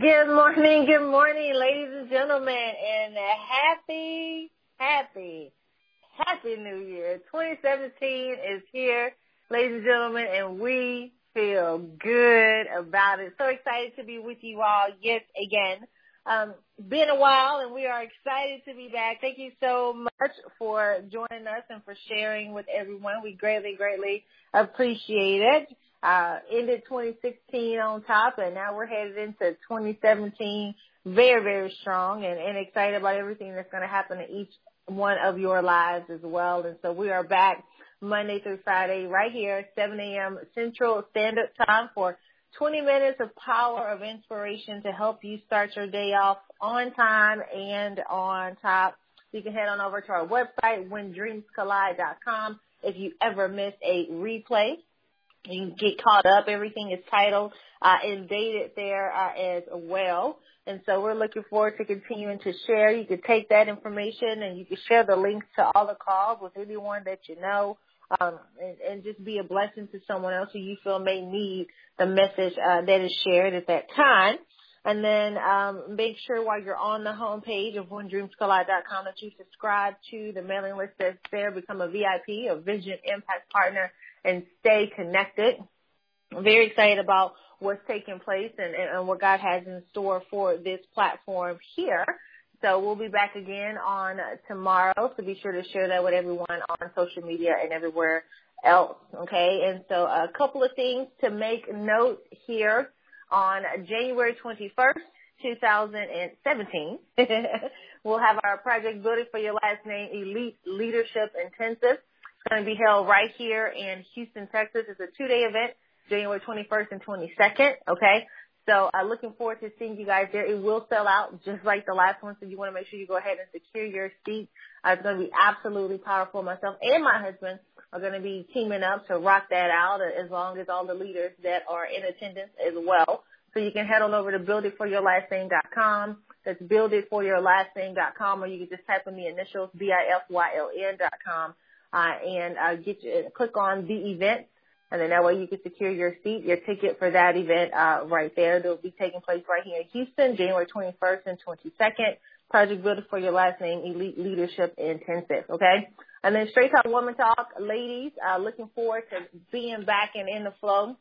Good morning, ladies and gentlemen, and happy New Year. 2017 is here, ladies and gentlemen, and we feel good about it. So excited to be with you all yet again. Been a while, and we are excited to be back. Thank you so much for joining us and for sharing with everyone. We greatly appreciate it. Ended 2016 on top, and now we're headed into 2017 very strong and excited about everything that's going to happen in each one of your lives as well. And so we are back Monday through Friday right here, 7 a.m. Central Standard Time for 20 minutes of power of inspiration to help you start your day off on time and on top. You can head on over to our website, WhenDreamsCollide.com, if you ever miss a replay. You can get caught up. Everything is titled and dated there as well. And so we're looking forward to continuing to share. You can take that information and you can share the links to all the calls with anyone that you know and just be a blessing to someone else who you feel may need the message that is shared at that time. And then make sure while you're on the homepage of OneDreamsCollide.com that you subscribe to the mailing list that's there, become a VIP, a Vision Impact Partner, and stay connected. I'm very excited about what's taking place and what God has in store for this platform here. So we'll be back again on tomorrow, so be sure to share that with everyone on social media and everywhere else, okay? And so a couple of things to make note here. On January 21st, 2017, we'll have our project Build It For Your Last Name, Elite Leadership Intensive. It's going to be held right here in Houston, Texas. It's a two-day event, January 21st and 22nd, okay? So I'm looking forward to seeing you guys there. It will sell out just like the last one, so you want to make sure you go ahead and secure your seat. It's going to be absolutely powerful. Myself and my husband are going to be teaming up to rock that out, as long as all the leaders that are in attendance as well. So you can head on over to builditforyourlastname.com. That's builditforyourlastname.com, or you can just type in the initials, B-I-F-Y-L-N.com, click on the event. And then that way you can secure your seat, your ticket for that event right there. It'll be taking place right here in Houston, January 21st and 22nd. Project Build It For Your Last Name, Elite Leadership Intensive, okay? And then Straight Talk Woman Talk, ladies, looking forward to being back and in the flow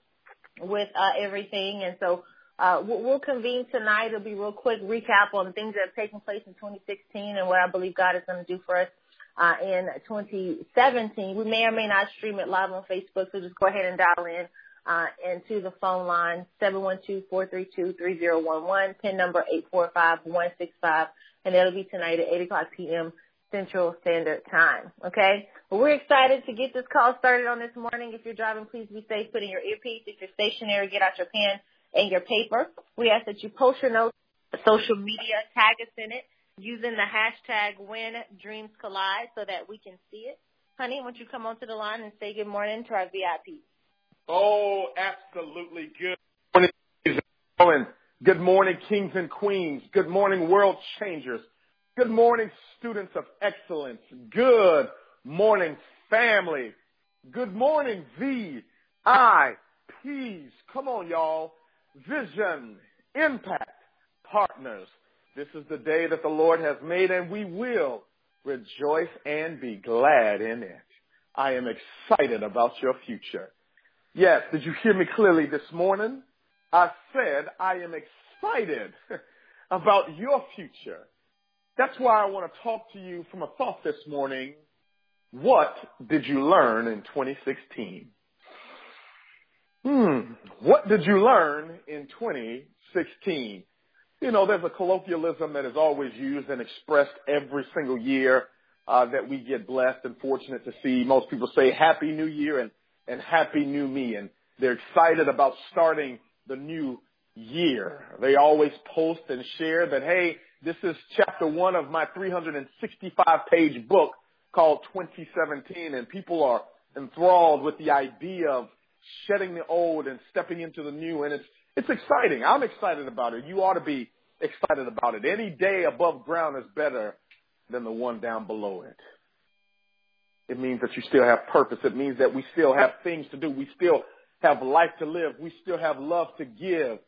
with everything. And so we'll convene tonight. It'll be real quick recap on things that have taken place in 2016 and what I believe God is going to do for us in 2017. We may or may not stream it live on Facebook, so just go ahead and dial in into the phone line, 712-432-3011, PIN number 845-165, and that'll be tonight at 8 o'clock p.m. Central Standard Time, okay? Well, we're excited to get this call started on this morning. If you're driving, please be safe. Put in your earpiece. If you're stationary, get out your pen and your paper. We ask that you post your notes on social media, tag us in it, using the hashtag WhenDreamsCollide so that we can see it. Honey, why don't you come onto the line and say good morning to our VIP? Oh, absolutely. Good morning. Good morning, kings and queens. Good morning, world changers. Good morning, students of excellence. Good morning, family. Good morning, VIPs. Come on, y'all. Vision Impact Partners. This is the day that the Lord has made, and we will rejoice and be glad in it. I am excited about your future. Yes, did you hear me clearly this morning? I said I am excited about your future. That's why I want to talk to you from a thought this morning. What did you learn in 2016? What did you learn in 2016? You know, there's a colloquialism that is always used and expressed every single year that we get blessed and fortunate to see. Most people say Happy New Year and Happy New Me, and they're excited about starting the new year. They always post and share that, hey, this is chapter one of my 365-page book called 2017, and people are enthralled with the idea of shedding the old and stepping into the new, and it's exciting. I'm excited about it. You ought to be excited about it. Any day above ground is better than the one down below it. It means that you still have purpose. It means that we still have things to do. We still have life to live. We still have love to give.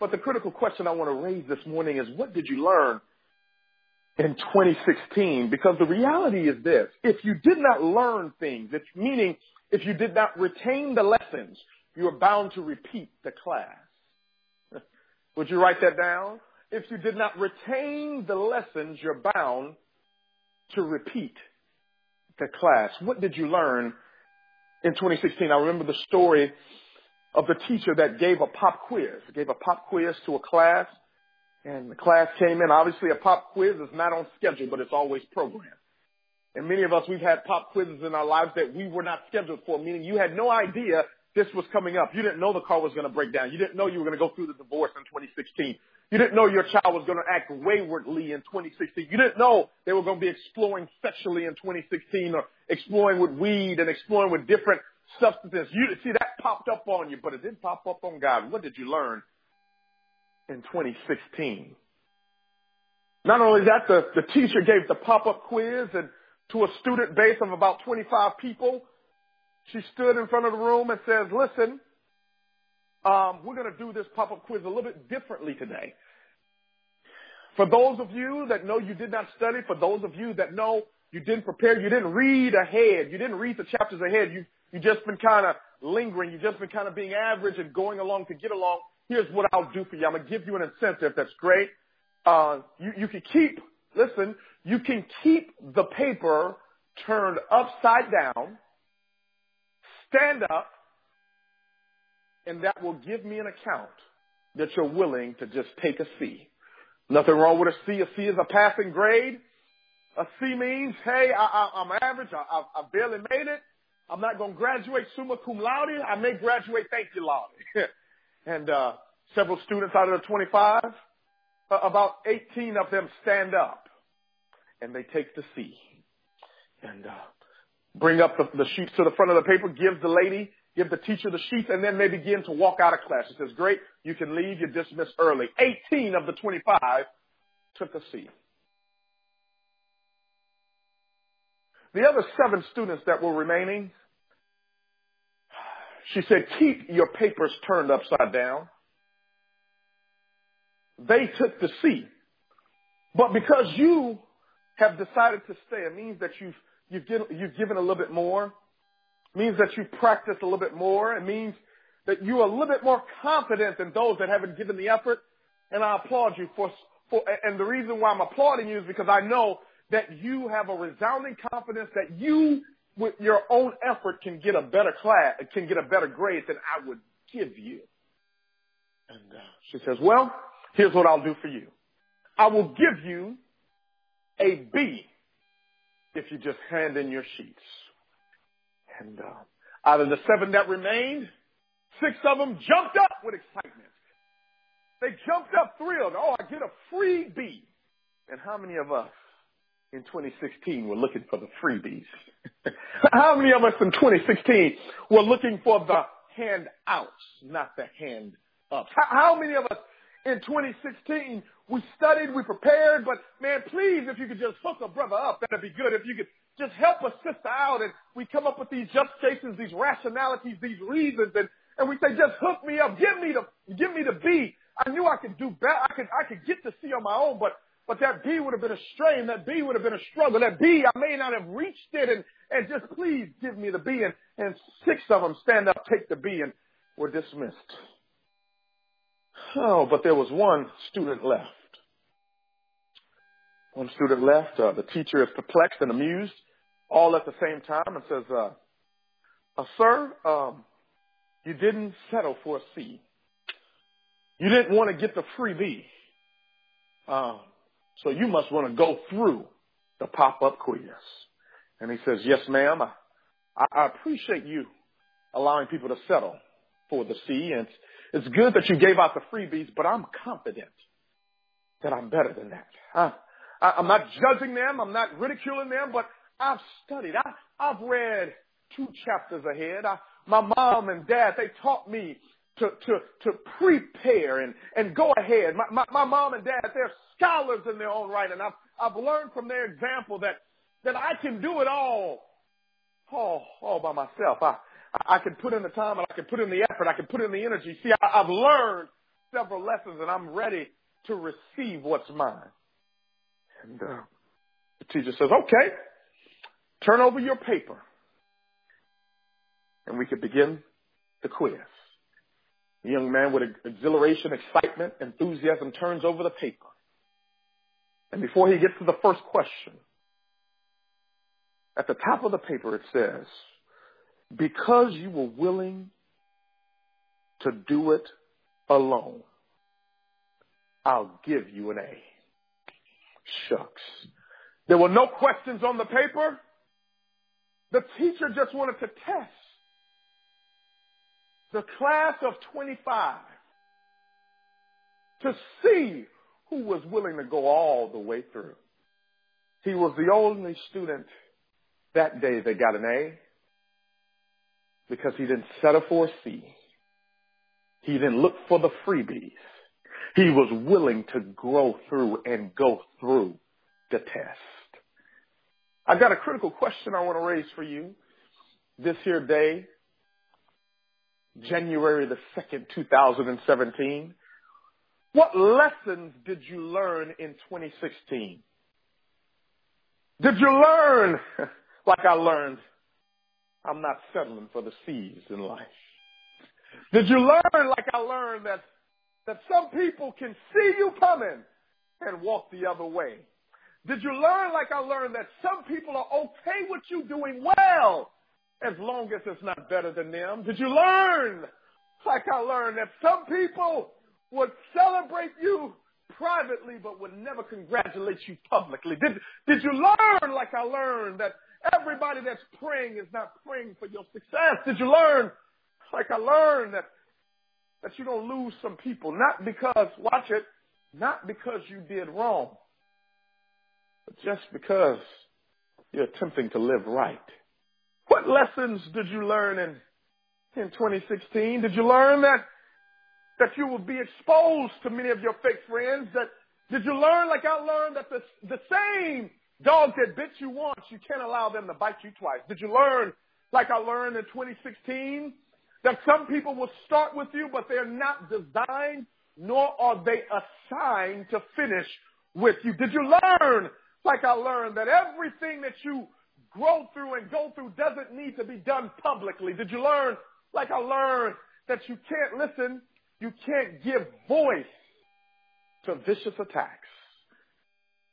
But the critical question I want to raise this morning is, what did you learn in 2016? Because the reality is this: if you did not learn things, meaning if you did not retain the lessons, you are bound to repeat the class. Would you write that down? If you did not retain the lessons, you're bound to repeat the class. What did you learn in 2016? I remember the story of the teacher that gave a pop quiz to a class, and the class came in. Obviously, a pop quiz is not on schedule, but it's always programmed. And many of us, we've had pop quizzes in our lives that we were not scheduled for, meaning you had no idea this was coming up. You didn't know the car was going to break down. You didn't know you were going to go through the divorce in 2016. You didn't know your child was going to act waywardly in 2016. You didn't know they were going to be exploring sexually in 2016, or exploring with weed and exploring with different substances. You see, that popped up on you, but it didn't pop up on God. What did you learn in 2016? Not only that, the teacher gave the pop-up quiz, and to a student base of about 25 people, she stood in front of the room and says, listen, we're going to do this pop-up quiz a little bit differently today. For those of you that know you did not study, for those of you that know you didn't prepare, you didn't read ahead, you didn't read the chapters ahead, you've just been kind of lingering, you've just been kind of being average and going along to get along, here's what I'll do for you. I'm going to give you an incentive that's great. You can keep the paper turned upside down. Stand up, and that will give me an account that you're willing to just take a C. Nothing wrong with a C. A C is a passing grade. A C means, hey, I'm average. I barely made it. I'm not going to graduate summa cum laude. I may graduate thank you laude. And several students out of the 25, about 18 of them stand up, and they take the C. And bring up the sheets to the front of the paper, give the teacher the sheets, and then they begin to walk out of class. It says, great, you can leave, you're dismissed early. 18 of the 25 took a C. The other 7 students that were remaining, she said, keep your papers turned upside down. They took the C. But because you have decided to stay, it means that you've given a little bit more. It means that you've practiced a little bit more. It means that you are a little bit more confident than those that haven't given the effort. And I applaud you for and the reason why I'm applauding you is because I know that you have a resounding confidence that you, with your own effort, can get a better class, can get a better grade than I would give you. And she says, well, here's what I'll do for you. I will give you a B if you just hand in your sheets. And out of the 7 that remained, 6 of them jumped up with excitement. They jumped up thrilled. Oh, I get a free B. And how many of us in 2016 were looking for the freebies? How many of us in 2016 were looking for the handouts, not the hand ups? How many of us in 2016, we studied, we prepared, but man, please, if you could just hook a brother up, that'd be good. If you could just help a sister out, and we come up with these justifications, these rationalities, these reasons, and we say, just hook me up, give me the B. I knew I could do better. I could get the C on my own, but that B would have been a strain. That B would have been a struggle. That B, I may not have reached it, and just please give me the B. And 6 of them stand up, take the B, and were dismissed. Oh, but there was one student left. The teacher is perplexed and amused all at the same time and says, sir, you didn't settle for a C. You didn't want to get the free B. So you must want to go through the pop-up quiz. And he says, yes, ma'am, I appreciate you allowing people to settle for the C, and it's good that you gave out the freebies, but I'm confident that I'm better than that. I'm not judging them. I'm not ridiculing them, but I've studied. I've read 2 chapters ahead. My mom and dad, they taught me to prepare and go ahead. My mom and dad, they're scholars in their own right, and I've learned from their example that I can do it all by myself. I can put in the time, and I can put in the effort. I can put in the energy. See, I've learned several lessons, and I'm ready to receive what's mine. And the teacher says, okay, turn over your paper, and we could begin the quiz. The young man with exhilaration, excitement, enthusiasm turns over the paper. And before he gets to the first question, at the top of the paper it says, because you were willing to do it alone, I'll give you an A. Shucks. There were no questions on the paper. The teacher just wanted to test the class of 25 to see who was willing to go all the way through. He was the only student that day that got an A because he didn't settle for a C. He didn't look for the freebies. He was willing to grow through and go through the test. I've got a critical question I want to raise for you this here day, January the 2nd, 2017. What lessons did you learn in 2016? Did you learn, like I learned, I'm not settling for the C's in life? Did you learn, like I learned, that some people can see you coming and walk the other way? Did you learn, like I learned, that some people are okay with you doing well as long as it's not better than them? Did you learn, like I learned, that some people would celebrate you privately but would never congratulate you publicly? Did you learn, like I learned, that everybody that's praying is not praying for your success? Did you learn, like I learned, that you don't lose some people, not because, watch it, not because you did wrong, but just because you're attempting to live right? What lessons did you learn in 2016? Did you learn that you will be exposed to many of your fake friends? Did you learn, like I learned, that the same dog that bit you once, you can't allow them to bite you twice? Did you learn, like I learned in 2016, that some people will start with you, but they're not designed, nor are they assigned to finish with you? Did you learn, like I learned, that everything that you grow through and go through doesn't need to be done publicly? Did you learn, like I learned, that you can't listen, you can't give voice to vicious attacks?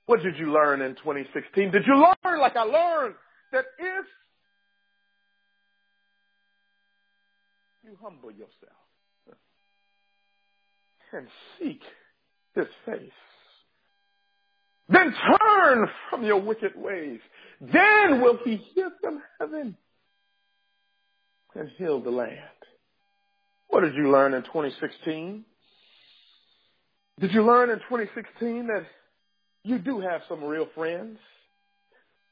What did you learn in 2016? Did you learn, like I learned, that if you humble yourself and seek his face, then turn from your wicked ways, then will he hear from heaven and heal the land? What did you learn in 2016? Did you learn in 2016 that you do have some real friends?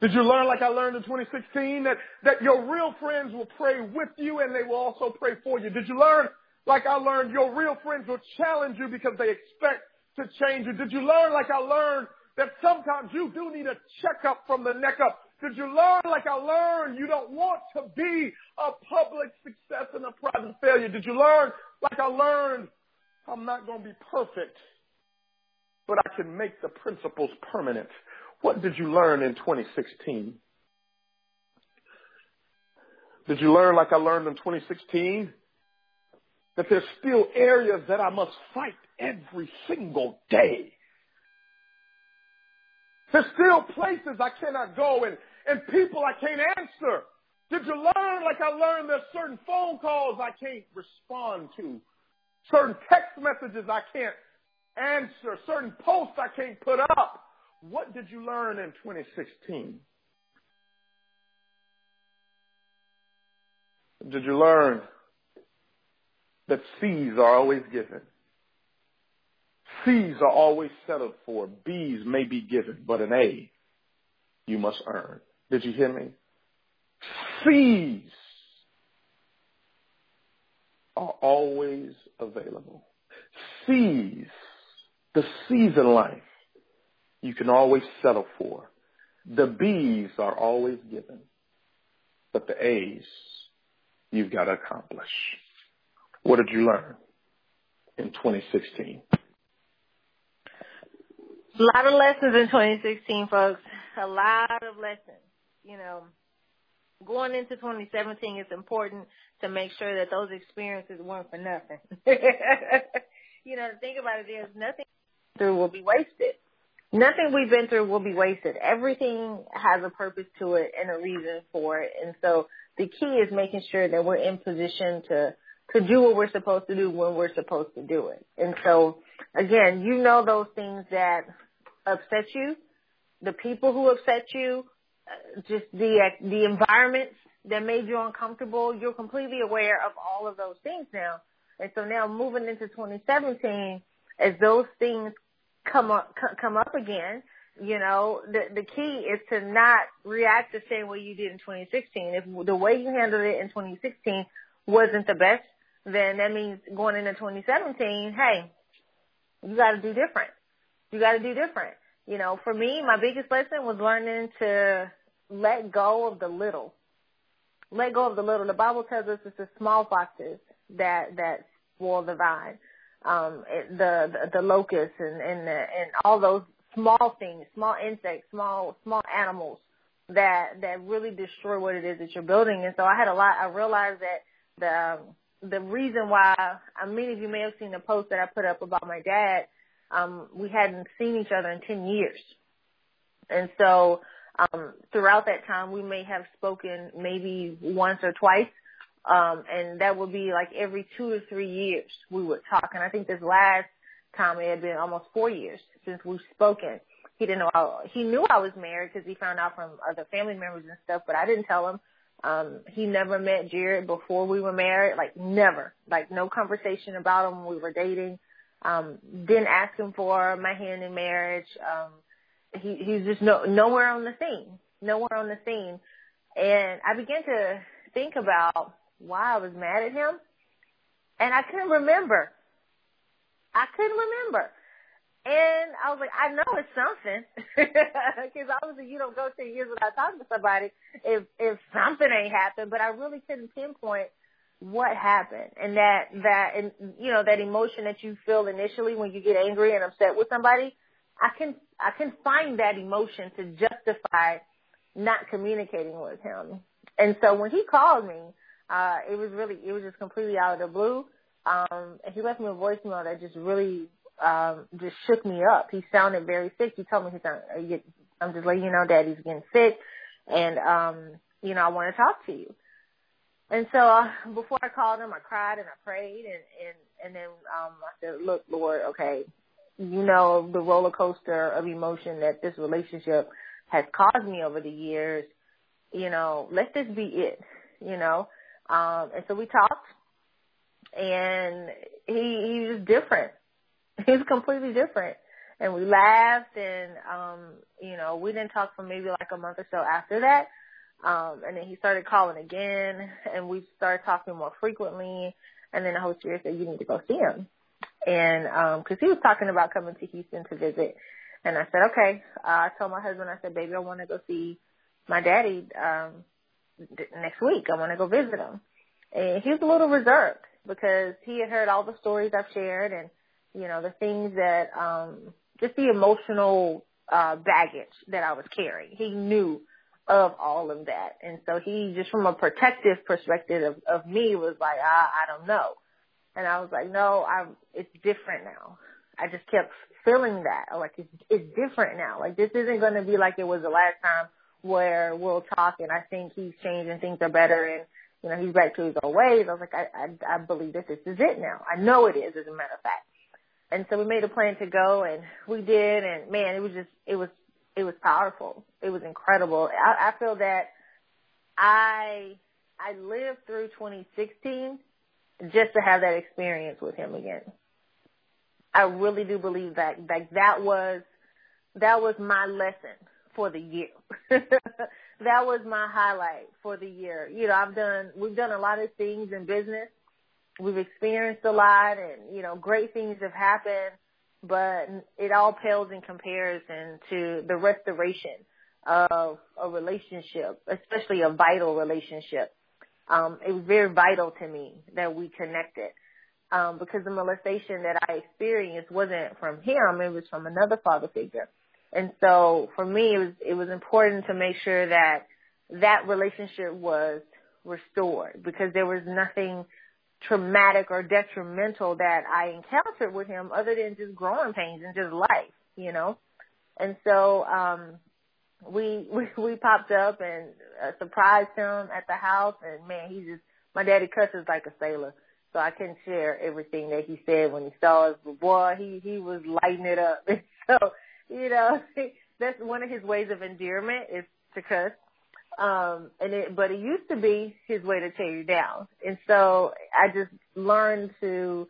Did you learn, like I learned in 2016, that your real friends will pray with you and they will also pray for you? Did you learn, like I learned, your real friends will challenge you because they expect to change you? Did you learn, like I learned, that sometimes you do need a checkup from the neck up? Did you learn, like I learned, you don't want to be a public success and a private failure? Did you learn, like I learned, I'm not going to be perfect, but I can make the principles permanent? What did you learn in 2016? Did you learn, like I learned in 2016, that there's still areas that I must fight every single day? There's still places I cannot go and people I can't answer. Did you learn, like I learned, there's certain phone calls I can't respond to, certain text messages I can't answer, certain posts I can't put up? What did you learn in 2016? Did you learn that C's are always given? C's are always settled for. B's may be given, but an A you must earn. Did you hear me? C's are always available. C's, the C's in life, you can always settle for. The B's are always given, but the A's you've got to accomplish. What did you learn? in 2016? A lot of lessons in 2016, folks. A lot of lessons. You know, going into 2017, it's important to make sure that those experiences weren't for nothing. You know, the thing about it is nothing through will be wasted. Nothing we've been through will be wasted. Everything has a purpose to it and a reason for it. And so the key is making sure that we're in position to do what we're supposed to do when we're supposed to do it. And so, again, you know those things that upset you, the people who upset you, just the environment that made you uncomfortable. You're completely aware of all of those things now. And so now moving into 2017, as those things come up again, you know, the key is to not react the same way you did in 2016. If the way you handled it in 2016 wasn't the best, then that means going into 2017, hey, you got to do different. You got to do different. You know, for me, my biggest lesson was learning to let go of the little. Let go of the little. The Bible tells us it's the small foxes that spoil the vine. The locusts and all those small things, small insects, small animals that really destroy what it is that you're building. And so I realized that the reason why, many of you may have seen the post that I put up about my dad. We hadn't seen each other in 10 years. And so throughout that time, we may have spoken maybe once or twice. And that would be like every 2 to 3 years we would talk. And I think this last time it had been almost 4 years since we've spoken. He knew I was married because he found out from other family members and stuff, but I didn't tell him. He never met Jared before we were married, like never, like no conversation about him when we were dating. Didn't ask him for my hand in marriage. He's just nowhere on the scene, nowhere on the scene. And I began to think about why I was mad at him, and I couldn't remember. And I was like, I know it's something, because obviously you don't go 10 years without talking to somebody if something ain't happened. But I really couldn't pinpoint what happened, and and you know, that emotion that you feel initially when you get angry and upset with somebody, I can find that emotion to justify not communicating with him. And so when he called me, it was just completely out of the blue. And he left me a voicemail that just really just shook me up. He sounded very sick. He told me, I'm just letting you know, Daddy's getting sick, and you know, I want to talk to you. And so before I called him, I cried and I prayed, and then I said, look, Lord, okay, you know the roller coaster of emotion that this relationship has caused me over the years. You know, let this be it, you know. And so we talked, and he was different. He was completely different. And we laughed, and, you know, we didn't talk for maybe like a month or so after that. And then he started calling again, and we started talking more frequently. And then the Holy Spirit said, you need to go see him. And because he was talking about coming to Houston to visit. And I said, okay. I told my husband, I said, baby, I want to go see my daddy next week. I want to go visit him. And he was a little reserved because he had heard all the stories I've shared and, you know, the things that just the emotional baggage that I was carrying. He knew of all of that. And so he just, from a protective perspective of me, was like, I don't know. And I was like, no, it's different now. I just kept feeling that. Like, it's different now. Like, this isn't going to be like it was the last time where we'll talk and I think he's changed and things are better and, you know, he's back to his old ways. I was like, I believe that this is it now. I know it is, as a matter of fact. And so we made a plan to go, and we did, and man, it was powerful. It was incredible. I feel that I lived through 2016 just to have that experience with him again. I really do believe that was my lesson for the year. That was my highlight for the year. You know, we've done a lot of things in business. We've experienced a lot, and, you know, great things have happened, but it all pales in comparison to the restoration of a relationship, especially a vital relationship. It was very vital to me that we connected. because the molestation that I experienced wasn't from him, it was from another father figure. And so for me, it was important to make sure that that relationship was restored, because there was nothing traumatic or detrimental that I encountered with him other than just growing pains and just life, you know. And so we popped up and surprised him at the house, and man, my daddy cusses like a sailor, so I couldn't share everything that he said when he saw us, but boy, he was lighting it up. And so, you know, that's one of his ways of endearment is to cuss. But it used to be his way to tear you down. And so I just learned to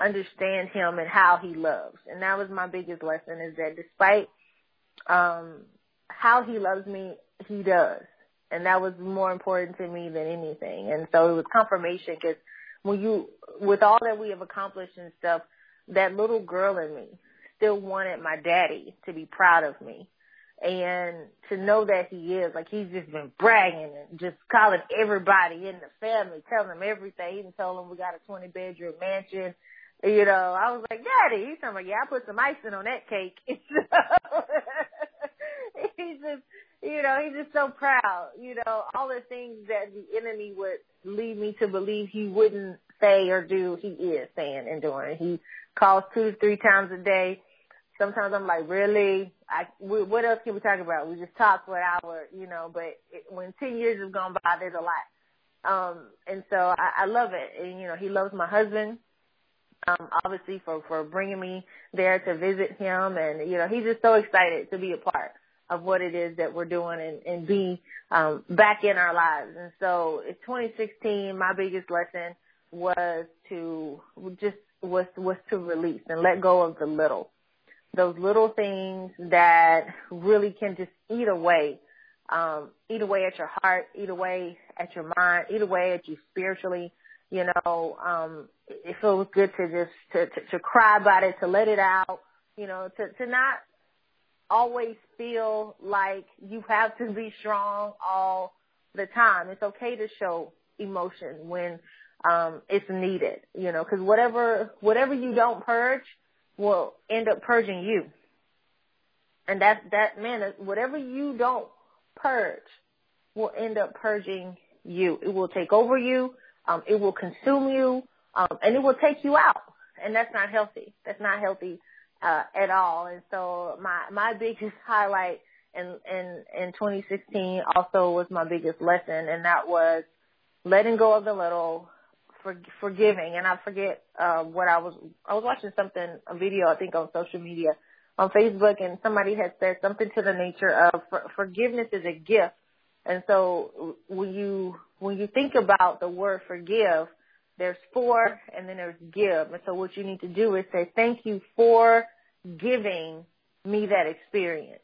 understand him and how he loves. And that was my biggest lesson, is that despite, how he loves me, he does. And that was more important to me than anything. And so it was confirmation, because with all that we have accomplished and stuff, that little girl in me still wanted my daddy to be proud of me. And to know that he is, like, he's just been bragging and just calling everybody in the family, telling them everything. He even told them we got a 20-bedroom mansion. You know, I was like, Daddy. He's talking about, yeah, I put some icing on that cake. So he's just, you know, he's just so proud. You know, all the things that the enemy would lead me to believe he wouldn't say or do, he is saying and doing. He calls 2 to 3 times a day. Sometimes I'm like, really? What else can we talk about? We just talk for an hour, you know, but when 10 years have gone by, there's a lot. And so I love it. And, you know, he loves my husband, obviously, for bringing me there to visit him. And, you know, he's just so excited to be a part of what it is that we're doing and be back in our lives. And so in 2016, my biggest lesson was to release and let go of the little. Those little things that really can just eat away at your heart, eat away at your mind, eat away at you spiritually. You know, it feels good to just to cry about it, to let it out. You know, to not always feel like you have to be strong all the time. It's okay to show emotion when it's needed. You know, because whatever you don't purge will end up purging you. And man, whatever you don't purge will end up purging you. It will take over you. It will consume you. And it will take you out. And that's not healthy. That's not healthy, at all. And so my biggest highlight in 2016 also was my biggest lesson. And that was letting go of the little, forgiving. And I forget what I was watching a video, I think, on social media, on Facebook, and somebody had said something to the nature of forgiveness is a gift. And so when you think about the word forgive, there's for and then there's give. And so what you need to do is say, thank you for giving me that experience.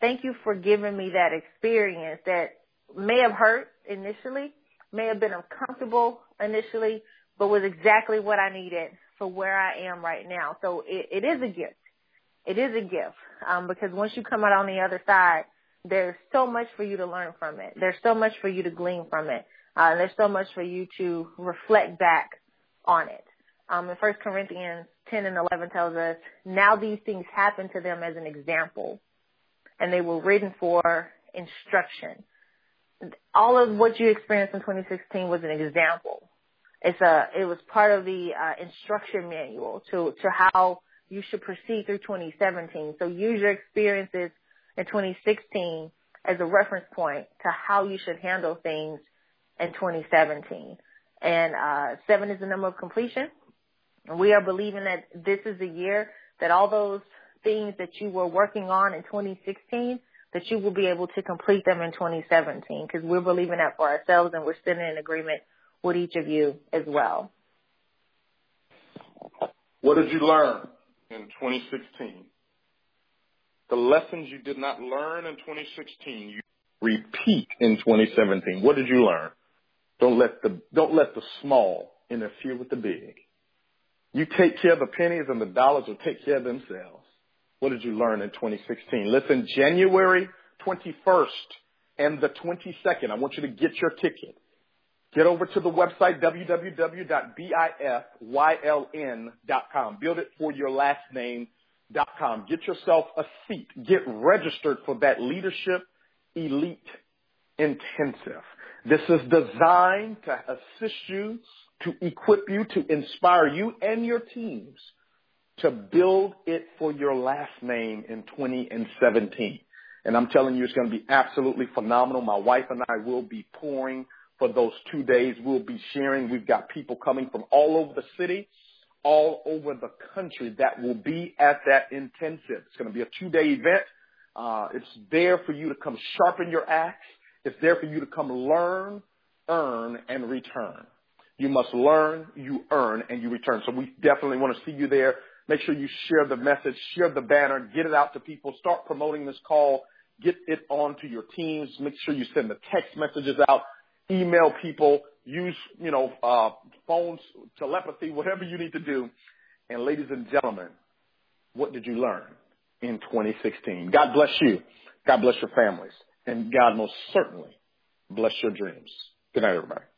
Thank you for giving me that experience that may have hurt initially, may have been uncomfortable initially, but was exactly what I needed for where I am right now. So it is a gift. It is a gift, because once you come out on the other side, there's so much for you to learn from it. There's so much for you to glean from it. There's so much for you to reflect back on it. In 1 Corinthians 10 and 11 tells us, now these things happen to them as an example, and they were written for instruction. All of what you experienced in 2016 was an example. It was part of the instruction manual to how you should proceed through 2017. So use your experiences in 2016 as a reference point to how you should handle things in 2017. And 7 is the number of completion. We are believing that this is the year that all those things that you were working on in 2016, that you will be able to complete them in 2017, because we're believing that for ourselves, and we're sitting in agreement with each of you as well. What did you learn in 2016? The lessons you did not learn in 2016, you repeat in 2017. What did you learn? Don't let the small interfere with the big. You take care of the pennies, and the dollars will take care of themselves. What did you learn in 2016? Listen, January 21st and the 22nd, I want you to get your ticket. Get over to the website, www.BIFYLN.com, builditforyourlastname.com. Get yourself a seat. Get registered for that Leadership Elite Intensive. This is designed to assist you, to equip you, to inspire you and your teams to build it for your last name in 2017. And I'm telling you, it's going to be absolutely phenomenal. My wife and I will be pouring for those 2 days. We'll be sharing. We've got people coming from all over the city, all over the country that will be at that intensive. It's going to be a 2-day event. It's there for you to come sharpen your axe. It's there for you to come learn, earn, and return. You must learn, you earn, and you return. So we definitely want to see you there. Make sure you share the message, share the banner, get it out to people. Start promoting this call. Get it on to your teams. Make sure you send the text messages out. Email people, use, phones, telepathy, whatever you need to do. And ladies and gentlemen, what did you learn in 2016? God bless you. God bless your families. And God most certainly bless your dreams. Good night, everybody.